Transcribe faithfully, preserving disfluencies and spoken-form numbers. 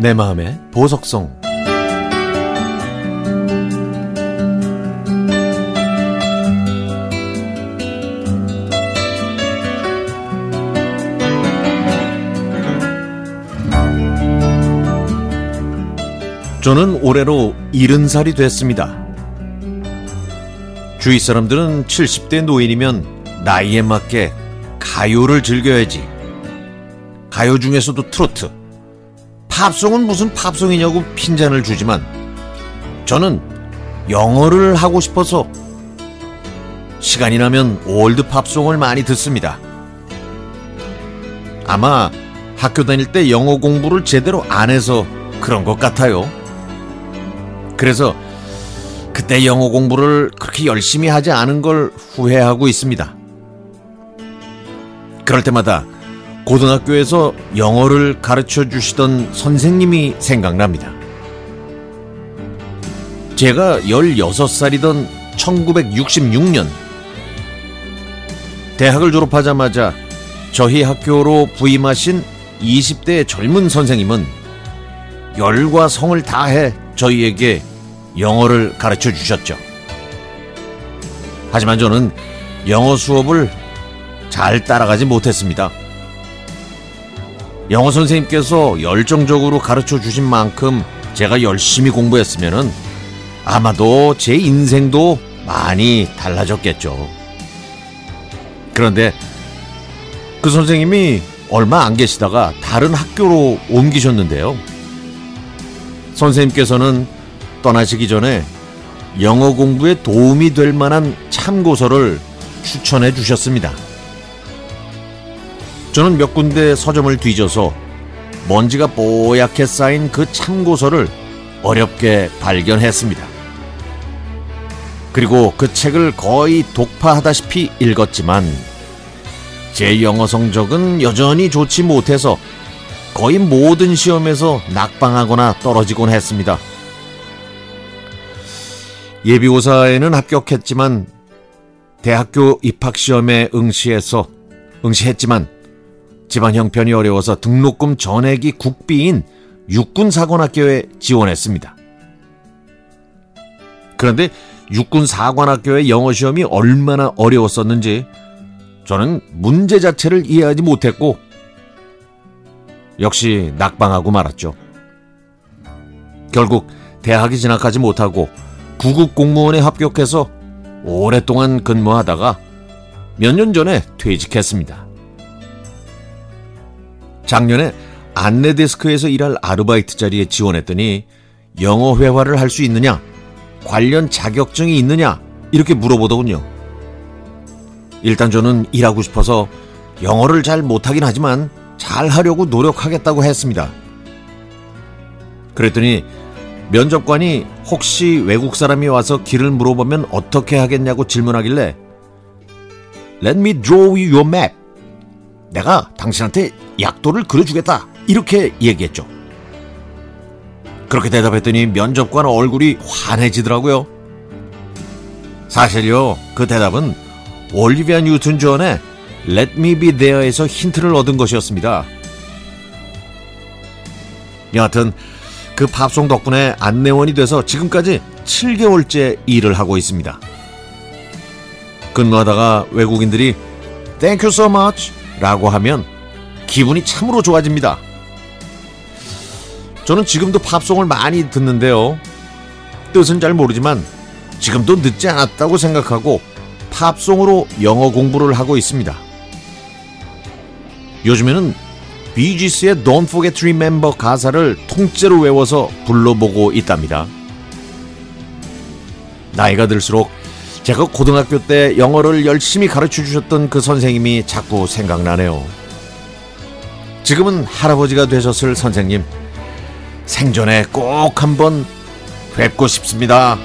내 마음의 보석성. 저는 올해로 일흔 살이 됐습니다. 주위 사람들은 칠십 대 노인이면 나이에 맞게 가요를 즐겨야지, 가요 중에서도 트로트, 팝송은 무슨 팝송이냐고 핀잔을 주지만 저는 영어를 하고 싶어서 시간이 나면 올드 팝송을 많이 듣습니다. 아마 학교 다닐 때 영어 공부를 제대로 안 해서 그런 것 같아요. 그래서 그때 영어 공부를 그렇게 열심히 하지 않은 걸 후회하고 있습니다. 그럴 때마다 고등학교에서 영어를 가르쳐 주시던 선생님이 생각납니다. 제가 열여섯 살이던 천구백육십육 년, 대학을 졸업하자마자 저희 학교로 부임하신 이십 대의 젊은 선생님은 열과 성을 다해 저희에게 영어를 가르쳐 주셨죠. 하지만 저는 영어 수업을 잘 따라가지 못했습니다. 영어 선생님께서 열정적으로 가르쳐 주신 만큼 제가 열심히 공부했으면은 아마도 제 인생도 많이 달라졌겠죠. 그런데 그 선생님이 얼마 안 계시다가 다른 학교로 옮기셨는데요. 선생님께서는 떠나시기 전에 영어 공부에 도움이 될 만한 참고서를 추천해 주셨습니다. 저는 몇 군데 서점을 뒤져서 먼지가 뽀얗게 쌓인 그 참고서를 어렵게 발견했습니다. 그리고 그 책을 거의 독파하다시피 읽었지만 제 영어 성적은 여전히 좋지 못해서 거의 모든 시험에서 낙방하거나 떨어지곤 했습니다. 예비고사에는 합격했지만 대학교 입학시험에 응시해서 응시했지만 집안 형편이 어려워서 등록금 전액이 국비인 육군사관학교에 지원했습니다. 그런데 육군사관학교의 영어시험이 얼마나 어려웠었는지 저는 문제 자체를 이해하지 못했고 역시 낙방하고 말았죠. 결국 대학에 진학하지 못하고 구급 공무원에 합격해서 오랫동안 근무하다가 몇 년 전에 퇴직했습니다. 작년에 안내데스크에서 일할 아르바이트 자리에 지원했더니 영어 회화를 할 수 있느냐, 관련 자격증이 있느냐 이렇게 물어보더군요. 일단 저는 일하고 싶어서 영어를 잘 못하긴 하지만 잘 하려고 노력하겠다고 했습니다. 그랬더니 면접관이 혹시 외국 사람이 와서 길을 물어보면 어떻게 하겠냐고 질문하길래 Let me draw you your map, 내가 당신한테 약도를 그려주겠다 이렇게 얘기했죠. 그렇게 대답했더니 면접관 얼굴이 환해지더라고요. 사실요, 그 대답은 올리비아 뉴튼 존의 Let me be there에서 힌트를 얻은 것이었습니다. 여하튼 그 팝송 덕분에 안내원이 돼서 지금까지 칠 개월째 일을 하고 있습니다. 근무하다가 외국인들이 Thank you so much 라고 하면 기분이 참으로 좋아집니다. 저는 지금도 팝송을 많이 듣는데요. 뜻은 잘 모르지만 지금도 늦지 않았다고 생각하고 팝송으로 영어 공부를 하고 있습니다. 요즘에는 비지스의 Don't Forget to Remember 가사를 통째로 외워서 불러보고 있답니다. 나이가 들수록 제가 고등학교 때 영어를 열심히 가르쳐 주셨던 그 선생님이 자꾸 생각나네요. 지금은 할아버지가 되셨을 선생님, 생전에 꼭 한번 뵙고 싶습니다.